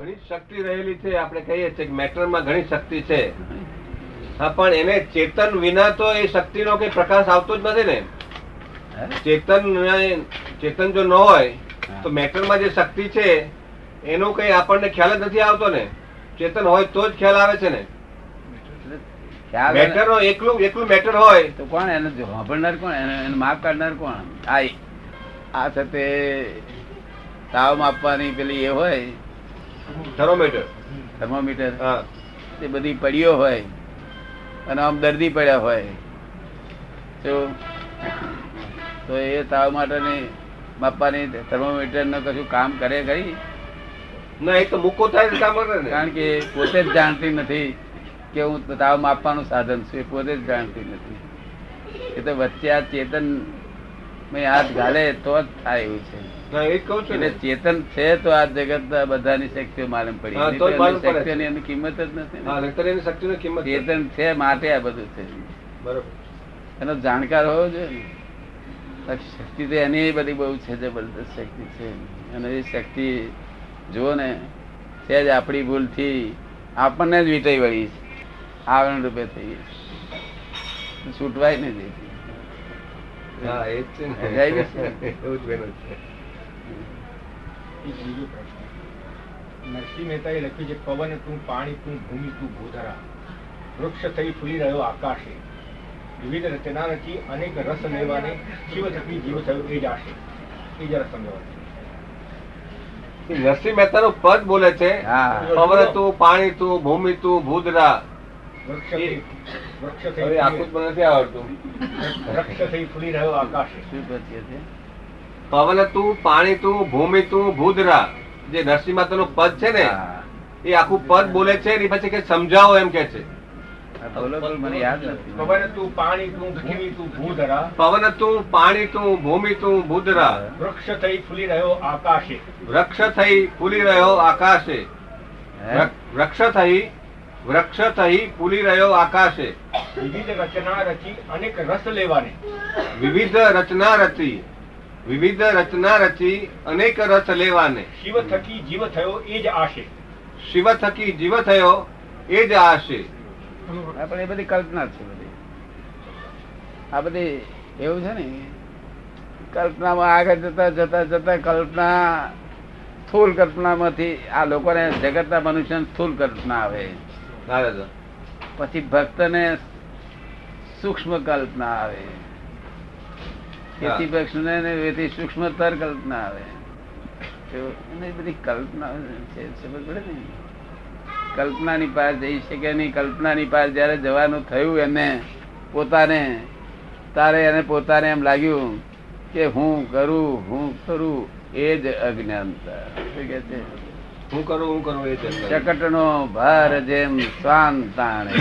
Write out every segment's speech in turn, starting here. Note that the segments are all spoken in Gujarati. ઘણી શક્તિ રહેલી છે, આપણે કહીએ છીએ મેટરમાં ઘણી શક્તિ છે, હા, પણ એને ચેતન વિના તો એ શક્તિનો કોઈ પ્રકાશ આવતો જ નથી ને. ચેતન જો ન હોય તો મેટરમાં જે શક્તિ છે એનો કઈ આપણને ખ્યાલ જ નથી આવતો ને. ચેતન હોય તો જ ખ્યાલ આવે છે ને. મેટર નો એકલું મેટર હોય તો કોણ એને સાંભળનાર, કોણ એને માફ કાઢનાર, કોણ? આ સાથે તાવ માપવાની પેલી એ હોય થર્મોમીટર એ બધી પડ્યો હોય અને આમ દર્દી પડ્યા હોય તો એ તાવ માટેની માપવાની થર્મોમીટર નું કશું કામ કરે ખરી? ના, એ તો મૂકો થાય કામ કરે ને, કારણ કે પોતે જ જાણતી નથી કે હું તાવ માપવાનું સાધન છું. એ પોતે જ જાણતી નથી. એ તો વચ્ચે આ ચેતન હાથ ગાલે તો જ થાય એવું છે. ચેતન છે તો આ જગત બધાની શક્તિઓ માલમ પડી, એની કિંમત જ નથી. ચેતન છે માટે આ બધું છે. એનો જાણકાર હોવો જોઈએ. શક્તિ તો એની બધી બહુ છે, જબરદસ્ત શક્તિ છે. અને એ શક્તિ જુઓ ને, છે જ આપણી ભૂલથી આપણને જ વીટાઈ વળી છે, આવરણ રૂપે થઈ ગઈ, છૂટવાય ને જઈ. હા, એ જ છે. નરસિંહ મહેતા એ લખ્યું છે, પવન તું, પાણી તું, ભૂમિ તું, ભૂધરા વૃક્ષ થઈ ફૂલી રહ્યો આકાશે, વિવિધ રચના રચી અનેક રસ લેવાને શિવ થકી જીવ થયો એ જાશે. એ જરા સમજાવવાનું. નરસિંહ મહેતા નું પદ બોલે છે, પવન તું, પાણી તું, ભૂમિ તું, ભૂધરા વૃક્ષ થઈ. આખું મને નથી આવડતું. વૃક્ષ થઈ ફૂલી રહ્યો આકાશે. પવન તું, પાણી તું, ભૂમિ તું, ભૂધરા, જે નરસિંહ માતા નું પદ છે ને, એ આખું પદ બોલે છે. એની પછી કે સમજાવો એમ કે છે. પવન તું, પાણી તું, ભૂમિ તું, ભૂધરા, પવન તું, પાણી તું, ભૂમિ તું, ભૂધરા વૃક્ષ થઈ ફૂલી રહ્યો આકાશે. વૃક્ષ થઈ ફૂલી રહ્યો આકાશે. વૃક્ષ થઈ ફૂલી રહ્યો આકાશે. વિવિધ રચના રચી અનેક રસ લેવાને શિવ થકી જીવ થયો એ જ આશે. પણ એ બધી કલ્પના છે, બધી આ બધી એવું છે ને. કલ્પનામાં આગળ જતા કલ્પના, સ્થૂલ કલ્પનામાંથી આ લોકોને, જગતના મનુષ્યને સ્થૂલ કલ્પના આવે, પછી ભક્તને સૂક્ષ્મ કલ્પના આવે, તેથી ભક્તને સૂક્ષ્મતર કલ્પના આવે. એ બધી કલ્પના છે, ખબર પડે ને. કલ્પનાની પાર જઈ શકે નહીં. કલ્પનાની પાર જયારે જવાનું થયું એને પોતાને, તારે એને પોતાને એમ લાગ્યું કે હું કરું એ જ અજ્ઞાનતા. શું કે છે? હું કરું એ જ. શકટનો ભાર જેમ શ્વાન તાણે,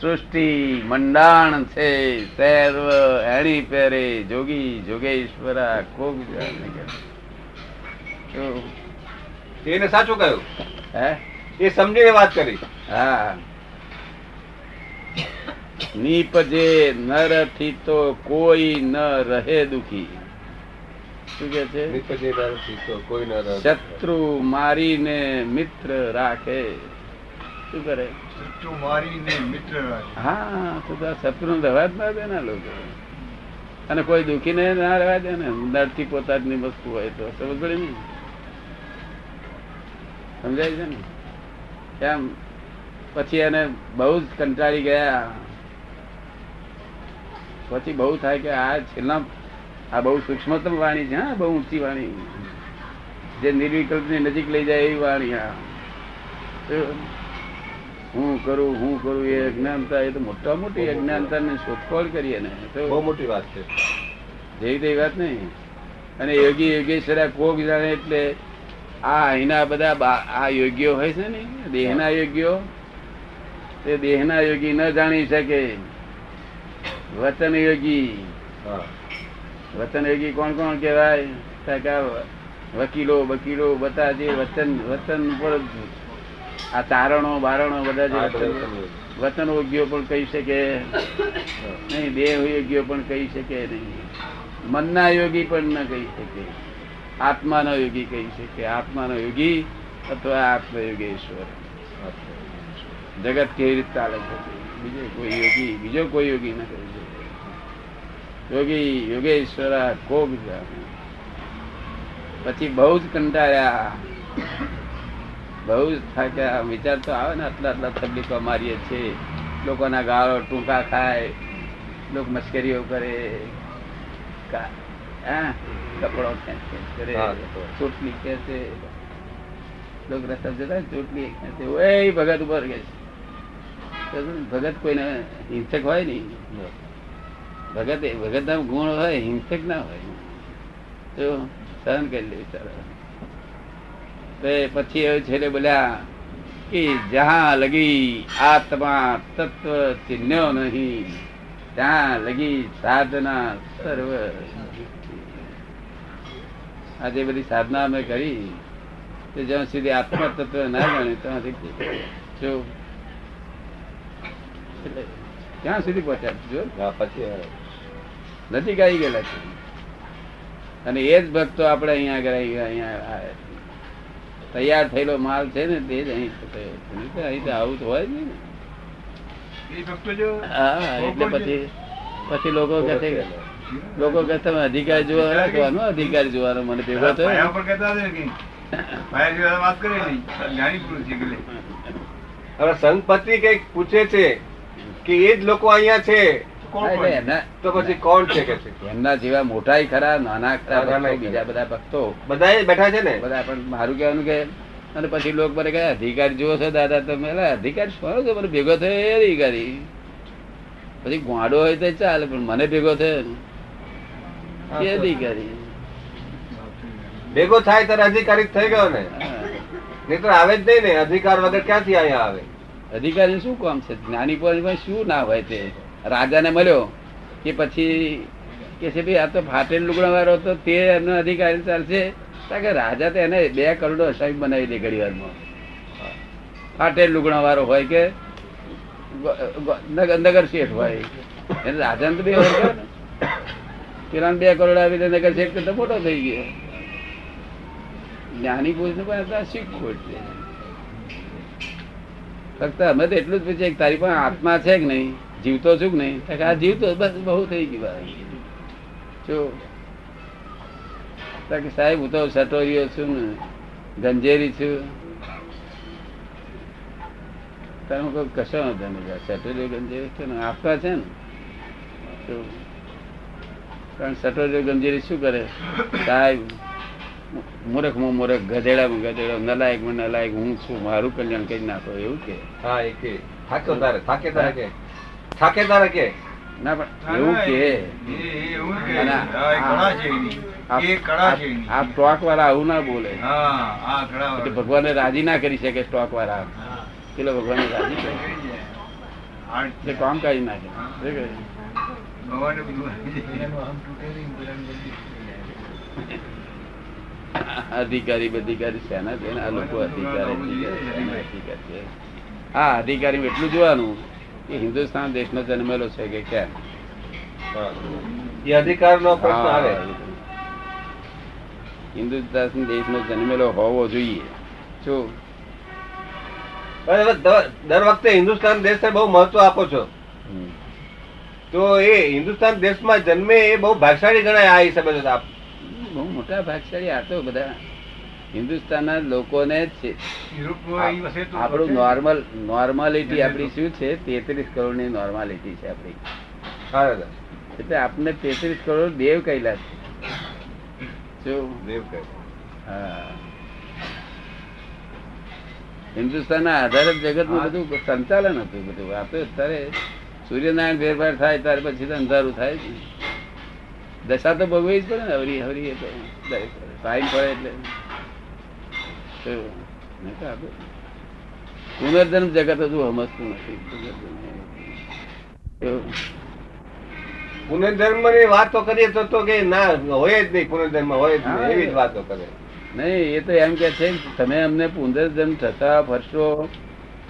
સૃષ્ટિ મંડાણ છે સર્વ એણી પેરે, જોગી જોગેશ્વરા કોક જાણે. એને સાચું કહ્યું, હે? એ સમજીને વાત કરી. હા, નીપજે નર થી તો કોઈ ન રહે દુખી. શું કે છે? નીપજે નર થી તો કોઈ ન રહે. શત્રુ મારીને મિત્ર રાખે. શું કરે? શત્રુ મારીને મિત્ર રાખે. હા, તો શત્રુ ને રહેવા જ ના દે ને લોકો, અને કોઈ દુખી ને ના રહેવા દે ને. નરથી પોતાની વસ્તુ હોય તો સમજ પડે ને. સમજાય છે ને? એમ પછી એને બહુ જ કંટાળી ગયા. પછી બહુ થાય કે આ છેલ્લા, આ બહુ સૂક્ષ્મતમ વાણી છે. હા, બહુ ઊંચી વાણી, જે નિર્વિકલ્પની નજીક લઈ જાય એવી વાણી. હા, હું કરું એ અજ્ઞાનતા. એ તો મોટા મોટી અજ્ઞાનતાને શોધખોળ કરીએ ને, બહુ મોટી વાત છે. જેવી તેવી વાત નહીં. અને યોગી યોગેશ્વરા કોક જાણે, એટલે આ અહીંના બધા આ યોગ્યો હોય છે ને, દેહના યોગ્યો. તે દેહના યોગી ન જાણી શકે. વચન યોગી કોણ કહેવાય? વકીલો બધા જે વચન પર આ તારણો બધા જે વચન યોગ્યો પણ કહી શકે નહીં, દેહ યોગ્યો પણ કહી શકે નહીં, મનના યોગી પણ ન કહી શકે, આત્માનો યોગી કહી શકે. આત્માનો યોગી અથવા આત્મયોગેશ્વર. જગત કેવી રીતે ચાલે છે બીજો કોઈ યોગી, નથી. યોગી યોગેશ્વર કો બીજા પછી બહુ જ કંટાળ્યા, બહુ જ થાક્યા. વિચાર તો આવે ને, આટલા તકલીફો મારીએ છીએ, લોકોના ગાળો ટૂંકા ખાય, લોકો મશ્કરીઓ કરે, કપડો કરે, ચોટલી ખેંચે, લોકો રસ્તા જતા ચોટલી ખેંચે, એ ભગત ઉપર કે છે. ભગત કોઈને હિંસક હોય નહીં, ભગત ના ગુણ હોય, હિંસક ના હોય તો સહન કરી લે બિચારા. પછી એવું છેલ્લે બોલ્યા કે જ્યાં લગી આત્મા તત્વ ચિહ્ન્યો નહીં, ત્યાં લગી સાધના સર્વ. આ જે બધી સાધના અમે કરી તો જ્યાં સુધી આત્મા તત્વ ના જાણ્યું ત્યાં સુધી જો ત્યાં સુધી પહોંચ્યા પછી નથી ગાઈ ગયેલા છે. અને એ જ ભક્તો આપણે અહીંયા આગળ અહીંયા તૈયાર થયેલો માલ છે ને તે જ અહીં આવું તો હોય જ નહીં ને. હા, એટલે પછી લોકો કહે, તમે અધિકાર જોવા રાખવાનો, અધિકાર જોવાનો મને ભેગો થયો. હવે સંતપત્ની કઈક પૂછે છે કે એ જ લોકો અહીંયા છે તો પછી કોણ છે કે એમના જેવા મોટા ખરા, નાના ખરા, બીજા બધા ભક્તો બધા બેઠા છે ને બધા. પણ મારું કહેવાનું કે અને પછી લોકો મને કહે અધિકાર જુઓ છો દાદા તમે, અધિકાર શું છો? મને ભેગો થયો એ અધિકારી. પછી ગોંડો હોય તો ચાલે, પણ મને ભેગો થયો એ અધિકારી. ભેગો થાય ત્યારે અધિકારી થઈ ગયો ને, નહીં તો આવે જ નહીં ને. અધિકાર વગર ક્યાંથી અહીંયા આવે? અધિકારી શું કામ છે? જ્ઞાની પણ શું ના હોય તે. રાજાને મળ્યો કે પછી કે છે ભાઈ આ તો ફાટેલ લુગડા વાળો હતો, તે એમનો અધિકારી ચાલશે? કારણ કે રાજા તો એને 2 કરોડો સાહેબ બનાવી દે ઘડી વારમાં. ફાટેલ લુગડા વાળો હોય કે નગર શેઠ હોય, એને રાજાને તો 2 વર્ષ પેલા 2 કરોડ આવી દે, નગર શેઠ કરતા મોટો થઈ ગયો. જ્ઞાની પુરુષ ને પણ શીખ ખોટ છે. ફક્ત અમે તો એટલું જ પૂછીએ કે તારી પાસે આત્મા છે કે નહીં, જીવતો છું કે નહીં? આ જીવતો, બસ બહુ થઈ ગયું. સાહેબ હું તો સટોરીયો છું ને, ગંજેરી છું. તમે કોઈ કશો નથી, સટોરીયો ગંજેરી છે ને આત્મા છે ને. કારણ સટોરીયો ગંજેરી શું કરે સાહેબ? મૂરખમાં મૂરખ, ગધેડામાં ગધેડો, નલાયકમાં નલાયક, હું છું, મારું કલ્યાણ કરી નાખો એવું કે. હા, એ કે થાકેદાર કે ના, પણ એવું કે આ સ્ટોક વાળા આવું ના બોલે. ભગવાને રાજી ના કરી શકે સ્ટોક વાળા, પેલો ભગવાન રાજી કરે કામ કાઢી નાખે. અધિકારી બધિકારી સેના છે ને આ લોકો અધિકારી. હા, અધિકારી એટલું જોવાનું કે હિન્દુસ્તાન દેશ નો જન્મેલો છે કે કેમ, એ અધિકાર નો પ્રશ્ન આવે. હિન્દુસ્તાન દેશ નો જન્મેલો હોવો જોઈએ. જો દર વખતે હિન્દુસ્તાન દેશને બહુ મહત્વ આપો છો, તો એ હિન્દુસ્તાન દેશમાં જન્મે એ બહુ ભાગશાળી ગણાય. આ હિસાબે આપ બહુ મોટા ભાગશાળી. આ તો બધા હિન્દુસ્તાનના લોકોને જ છે. આપણું નોર્માલિટી આપણી શું છે? 33 કરોડની નોર્માલિટી છે આપણી. એટલે આપણે 33 કરોડ દેવ કહેલા છે. હા, હિન્દુસ્તાનના આધારે જગતનું બધું સંચાલન હતું બધું. આપણે અત્યારે સૂર્યનારાયણ ફેરફાર થાય ત્યાર પછી તો અંધારું થાય છે. દશા તો ભોગવી જ પડે ને. એટલે પુનર્જન્મ જગત હજુ સમજતું નથી. પુનર્જન્મ ની વાતો કરીએ તો કે ના હોય જ નહીં, પુનર્જન્મ હોય જ નહીં, એવી જ વાતો કરે. નહીં, એ તો એમ કે છે તમે અમને પુનર્જન્મ થતા ફરશો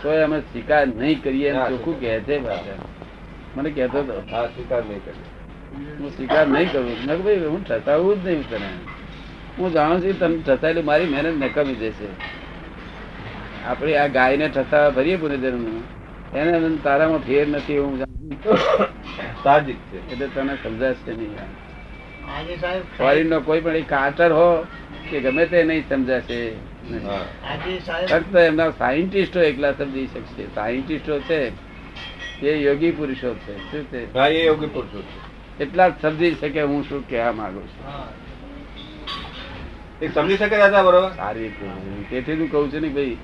તો અમે સ્વીકાર નહીં કરીએ, ચોખ્ખું કહે છે. મને કહેતો હતો સ્વીકાર નહીં કરીએ. હું સ્વીકાર નહીં કરું. ભાઈ હું ઠસાવું જ નહીં તને. હું જાણું છું તમે ઠસાયેલું મારી મહેનત નકામી જશે. આપણે આ ગાય ને ઠસા ભરીએ પુનર્જન્મ એને તારામાં ફેર નથી એવું સાહજિક છે. એટલે તને સમજાશે નહીં. ફોરેન નો કોઈ પણ કાતર હો કે ગમે તે નહીં સમજાશે. ફક્ત એમના સાયન્ટિસ્ટો એકલા સમજી શકશે. સાયન્ટિસ્ટો છે એ યોગી પુરુષો છે. શું છે? યોગી પુરુષો છે એટલા જ સમજી શકે. હું શું કહેવા માંગુ છું સમજી શકે તેથી હું કહું છું ને ભાઈ.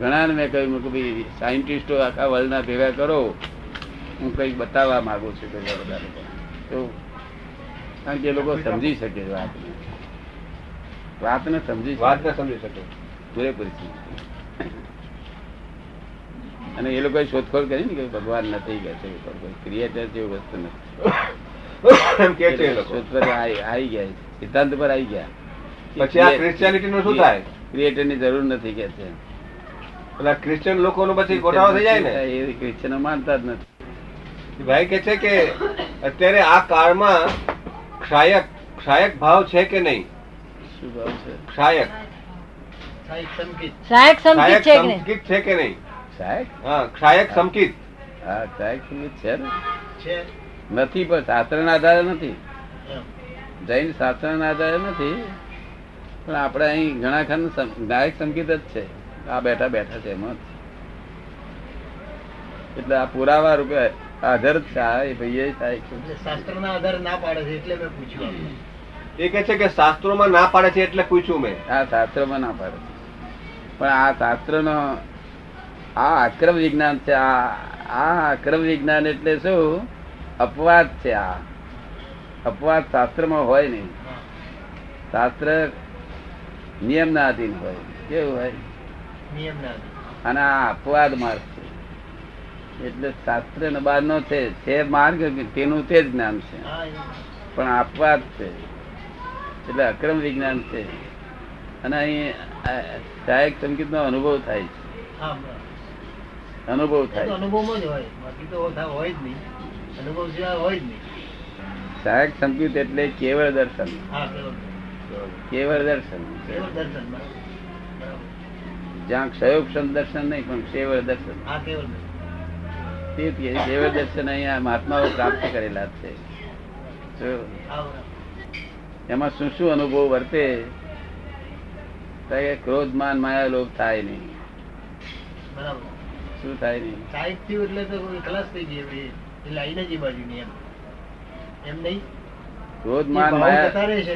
ઘણા ને મેં કહ્યું કે ભાઈ સાયન્ટિસ્ટો આખા વર્લ્ડ ના ભેગા કરો, હું કઈક બતાવવા માંગુ છું. કારણ કે એ લોકો સમજી શકે વાતને, વાતને સમજી શકે પૂરેપૂરી. અને એ લોકોએ શોધખોળ કરી ને કે ભગવાન નથી ગયા છે, ક્રિએટર જેવું વસ્તુ નથી. શોધ પર આવી ગયા, સિદ્ધાંત પર આવી ગયા. પછી આ ક્રિશ્ચિયાનિટી નું શું થાય? ક્રિએટર ની જરૂર નથી કે છે. પેલા ક્રિશ્ચિયન લોકો નો પછી ગોટાળો થઈ જાય ને, એ ક્રિશ્ચિયનો માનતા જ નથી. ભાઈ કે છે કે અત્યારે આ કાળમાં ક્ષાયક ભાવ છે કે નહીં? શું ભાવ છે? ક્ષાયક સંકિત છે કે નહીં? ક્ષાયક સંકિત છે ને? નથી, પણ શાસ્ત્ર ના આધારે નથી. જૈન શાસ્ત્ર ના આધારે નથી, પણ આપણે અહીં ઘણા ખંડ ગાયક સંગીત જ છે. આ બેઠા બેઠા છે એમાં, એટલે આ પુરાવા રૂપે આધાર છે. શાસ્ત્રોમાં ના પાડે છે એટલે પૂછ્યું મેં. આ શાસ્ત્રોમાં ના પાડે છે, પણ આ શાસ્ત્રનો આ આક્રમ વિજ્ઞાન છે. આ આક્રમ વિજ્ઞાન એટલે શું? અપવાદ છે. આ અપવાદ શાસ્ત્રમાં હોય નહીં. શાસ્ત્ર નિયમ ના અધીન હોય. કેવું હોય? અને આ અપવાદ માર્ગ છે. એટલે શાસ્ત્ર ને બહાર નો છે માર્ગ, તેનું તે જ જ્ઞાન છે, પણ અપવાદ છે. એટલે અક્રમ વિજ્ઞાન છે. અને અહીં સહાયક સંગીત નો અનુભવ થાય છે. સહાયક સંગીત એટલે કેવળ દર્શન. કેવળ દર્શન જ્યાં ક્ષયોક્ષમ દર્શન નહીં, પણ કેવળ દર્શન. કેવળ દર્શન અહીંયા મહાત્માઓ પ્રાપ્ત કરેલા છે. એમાં શું શું અનુભવ વર્તે? ક્રોધ, માન, માયા, લોભ થાય નહીં. શું થાય નહીં? ક્રોધ, માન, માયા,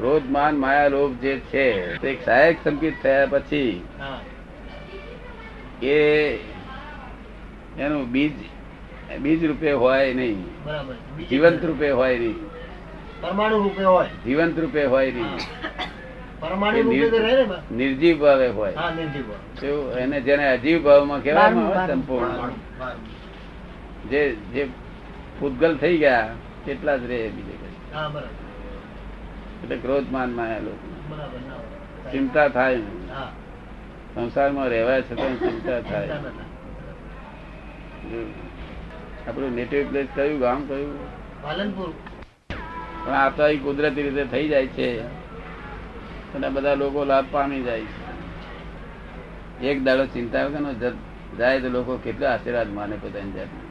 ક્રોધ, માન, માયા, લોભ જે છે તે સહાયક સંકેત થયા પછી એનું બીજ રૂપે હોય નહીં, જીવંત રૂપે હોય નહીં, નિર્જીવ ભાવે હોય. એને જેને અજીવ ભાવમાં કહેવામાં આવે, સંપૂર્ણ જે પૂતગલ થઈ ગયા એટલા જ રહે. બીજે એટલે ક્રોધ, માન, માયા, લોભ. ચિંતા થાય સંસારમાં રહેવાય છતાં ચિંતા થાય. આપણું નેટિવ પ્લેસ કયું? ગામ કયું? પાલનપુર. પણ આ તો કુદરતી રીતે થઈ જાય છે અને બધા લોકો લાભ પામી જાય છે. એક દાડો ચિંતા વગર જાય તો લોકો કેટલા આશીર્વાદ માને પોતાની જાતને.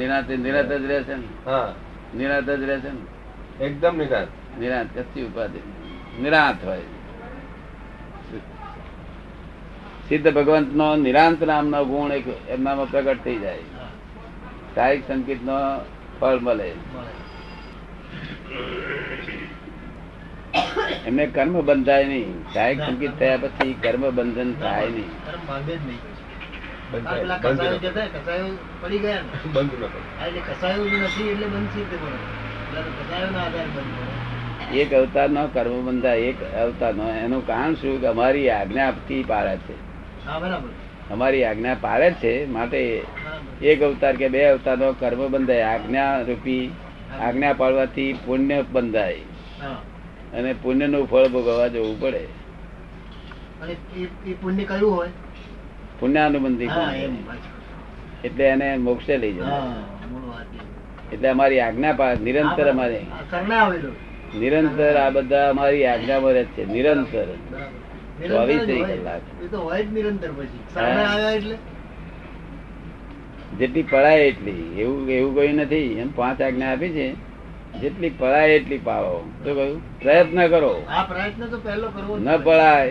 નિરાંત જ રહેશે ને એકદમ નિરાંત. કશી ઉપાધિ નિરાંત હોય. સિદ્ધ ભગવંત નો નિરાંત નામનો ગુણ એક એમનામાં પ્રગટ થઈ જાય. સાહિક સંકેત નો ફળ મળે એમને. કર્મ બંધાય નહીં. સાહિક સંકેત થયા પછી કર્મ બંધન થાય નહીં. એક અવતાર નો કર્મ બંધાય. એક અવતાર નો એનું કારણ શું? કે અમારી આજ્ઞા થી પાળે છે. અમારી આજ્ઞા પાળે છે, માટે એક અવતાર કે બે અવતાર નો કર્મ બંધાય. આજ્ઞા રૂપી આજ્ઞા પાળવાથી પુણ્ય બંધાય અને પુણ્ય નું ફળ ભોગવવા જવું પડે. પુણ્ય કયું હોય? પુણ્યાનુબંધી. એટલે એને મોક્ષે લઈ જવાય. એટલે અમારી આજ્ઞા નિરંતર, અમારે નિરંતર આ બધા અમારી આજ્ઞામાં રહે છે. નિરંતર જેટલી પડાય એટલી, એવું એવું કયું નથી. એમ પાંચ આજ્ઞા આપી છે, જેટલી પડાય એટલી પાળો. તો કહ્યું પ્રયત્ન કરો, આ પ્રયત્ન તો પહેલો કરવો, ન પડાય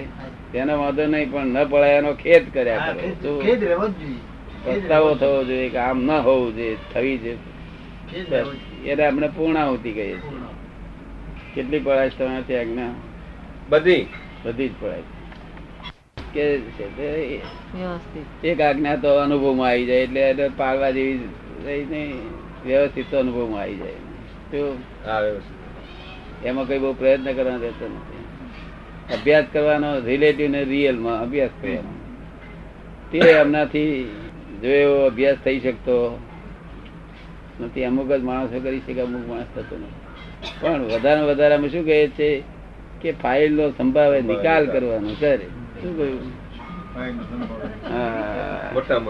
તેનો વાંધો નહીં, પણ ન પડાય એનો ખેદ કર્યા કરો. પસ્તાવો થવો જોઈએ કે આમ ન હોવું જોઈએ, થવી જોઈએ. એટલે આપણે પૂર્ણાહુતિ કહીએ છીએ. કેટલી પડાય તમારી આજ્ઞા? બધી બધી જ પડાય કે એક આજ્ઞા તો અનુભવમાં આવી જાય, એટલે એને પાળવા જેવી રહી નહીં, વ્યવસ્થિત તો અનુભવમાં આવી જાય. તો એમાં કઈ બહુ પ્રયત્ન કરવાનો રહેતો નથી. અભ્યાસ કરવાનો રિલેટિવ ને રિયલમાં અભ્યાસ કરવાનો, તે એમનાથી જો એવો અભ્યાસ થઈ શકતો નથી. અમુક જ માણસો કરી શકે, અમુક માણસ થતો નથી. પણ વધારે વધારે અમે શું કહીએ છીએ કે ફાઇલનો સંભાવે નિકાલ કરવાનો કરે. સંસારનું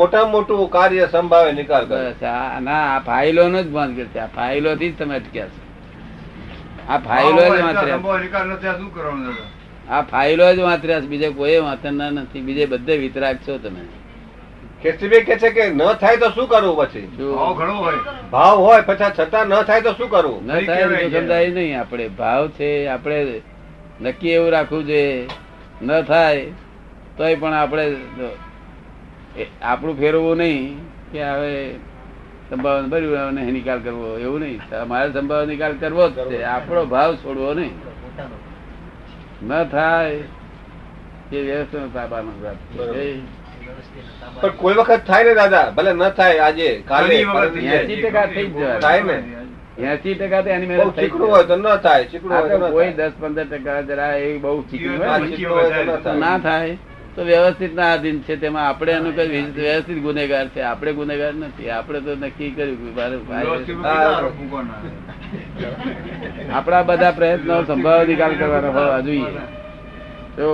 મોટા મોટું કાર્ય સંભાવે નિકાલ કરે છે. આ ફાઇલો નો જ ભાંગ છે, આ ફાઇલો થી જ તમે અટક્યા છો. આ ફાઇલો જ વાંચર્યા, આ ફાઇલો જ વાંચર્યા છે, બીજે કોઈ વાંચના નથી. બીજે બધે વિતરાગ છો તમે. આપણું ફેરવવું નહીં કે હવે સંભાવના ભર્યું નિકાલ કરવો, એવું નહીં. મારે સંભાવના નિકાલ કરવો જ છે, આપણો ભાવ છોડવો નહીં. ન થાય એ વ્યવસ્થા પણ કોઈ વખત થાય ને દાદા, ભલે ન થાય આજે કાલે, 80% થઈ જાય. થાય ને 80% તો એની મેરેજ થઈ ગયું હોય તો ન થાય, ચીકણું હોય તો કોઈ 10-15% જરા એ બહુ ચીકણું હોય ના થાય તો વ્યવસ્થિત ના આધીન છે. તેમાં આપણે એનું કઈ વ્યવસ્થિત ગુનેગાર છે, આપણે ગુનેગાર નથી. આપણે તો નક્કી કર્યું, આપણા બધા પ્રયત્નો સંભાવ નિકાલ કરવાના હોવા જોઈએ. તો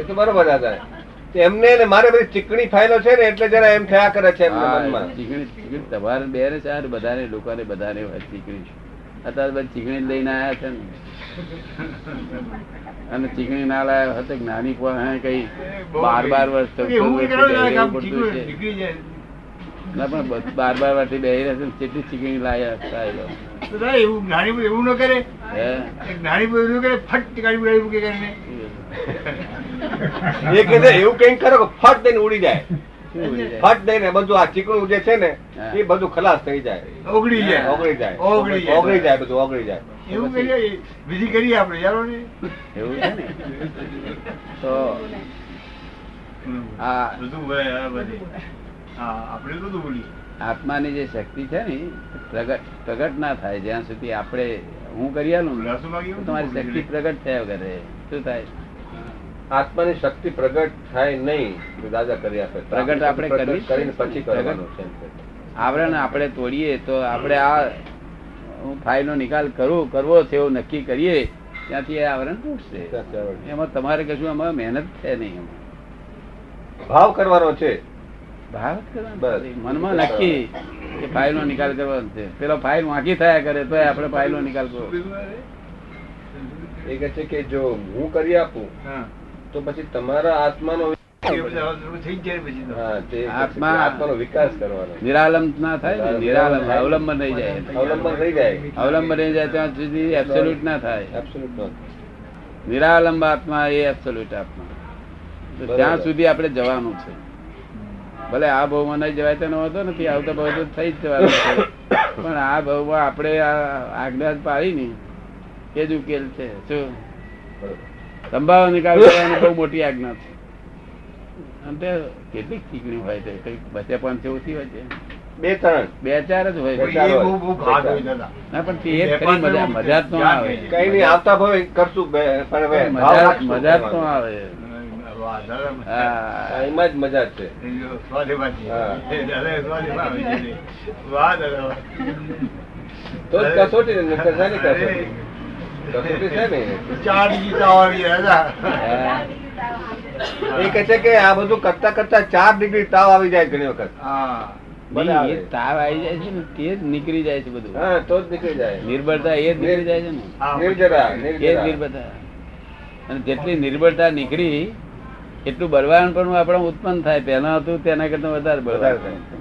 એ તો બરોબર દાદા, એમને મારે બધી ચીકણી ફાઇલો છે ને એટલે જરા એમ થયા કરે છે. તમારે બે ને ચાર બધાને લોકો ને બધાને ચીકણી અત્યારે બધા ચીકણી લઈને આવ્યા છે ને. અને ચીકણી ના લાવ્યા હોય તો જ્ઞાની પણ કઈ 12-12 વર્ષ તો ના, પણ 12-12 વર્ષ થી બેસી રહેશે. કેટલી ચીકણી લાવ્યા એવું જ્ઞાની એવું ન કરે, જ્ઞાની એવું કરે ફટ કરીને એવું કઈ કરો ફટ દઈને ઉડી જાય, ફટ દઈને બધું આ ચીકણું જે છે ને એ બધું ખલાસ થઈ જાય, ઓગળી જાય, ઓગળી જાય, ઓગળી જાય, બધું ઓગળી જાય. એવું બીજી કરીએ આપણે યારો ને એવું છે ને. તો આ આપણે બધું બોલીએ. આત્માની જે શક્તિ છે ને પ્રગટ ના થાય જ્યાં સુધી આપણે હું કરી આલું. તમારી શક્તિ પ્રગટ થયા વગર શું થાય? આત્માની શક્તિ પ્રગટ થાય નહીં દાદા. કરી આપે પ્રગટ આપણે કરીને પછી કરવાનું છે. આવરણ આપણે તોડીએ તો આપણે આ હું ફાઇલનો નિકાલ કરવો છે એવું નક્કી કરીએ, ત્યાંથી આ આવરણ તૂટશે. એમાં તમારે કશું એમાં મહેનત છે નહીં, ભાવ કરવાનો છે. ભાવ મનમાં નક્કી કે ફાઇલનો નિકાલ કરવાનો છે. પેલો ફાઇલ વાંકી થયા કરે તો આપણે ફાઇલનો નિકાલ કરવો. એ કહે છે કે જો હું કરી આપું તો પછી તમારા આત્માનો વિકાસ કરવાનો નિરાલંબ ના થાય ને. નિરાલંબ અવલંબન રહી જાય, અવલંબન રહી જાય, અવલંબન રહી જાય ત્યાં સુધી એબ્સોલ્યુટ ના થાય. એબ્સોલ્યુટ નો નિરાલંબ આત્મા એ એબ્સોલ્યુટ આત્મા. ત્યાં સુધી આપણે જવાનું છે. ભલે આ ભાવમાં નહીં જવાય તેનો વાંધો નથી, આવતા ભાવ તો થઈ જ જવાનો છે. પણ આ ભાવમાં આપણે આ આજ્ઞા પાડી ની એ જ ઉકેલ છે. શું સંભાવ નિકાલ કરવાની બહુ મોટી આજ્ઞા છે. અને કેટલીક ચીકણી હોય છે, બચ્યા પાંચ ઓછી હોય છે, 2-4 જ હોય. ના પણ મજા જ ન આવે, કઈ નહીં આવતા ભાવે કરશું, મજા જ ન આવે. એમાં જ મજા છે. તો કસોટી ને કસોટી છે ને. એ કહે છે કે આ બધું કરતા કરતા 4 ડિગ્રી તાવ આવી જાય ઘણી વખત. હા, તાવ આવી જાય છે ને તે જ નીકળી જાય છે બધું. હા, તો જ નીકળી જાય. નિર્બળતા એ જ નીકળી જાય છે ને, એ જ નિર્બળતા. અને જેટલી નિર્બળતા નીકળી એટલું બળવાન પણ આપણા ઉત્પન્ન થાય. પહેલા હતું તેના કરતા વધારે બળવાન થાય.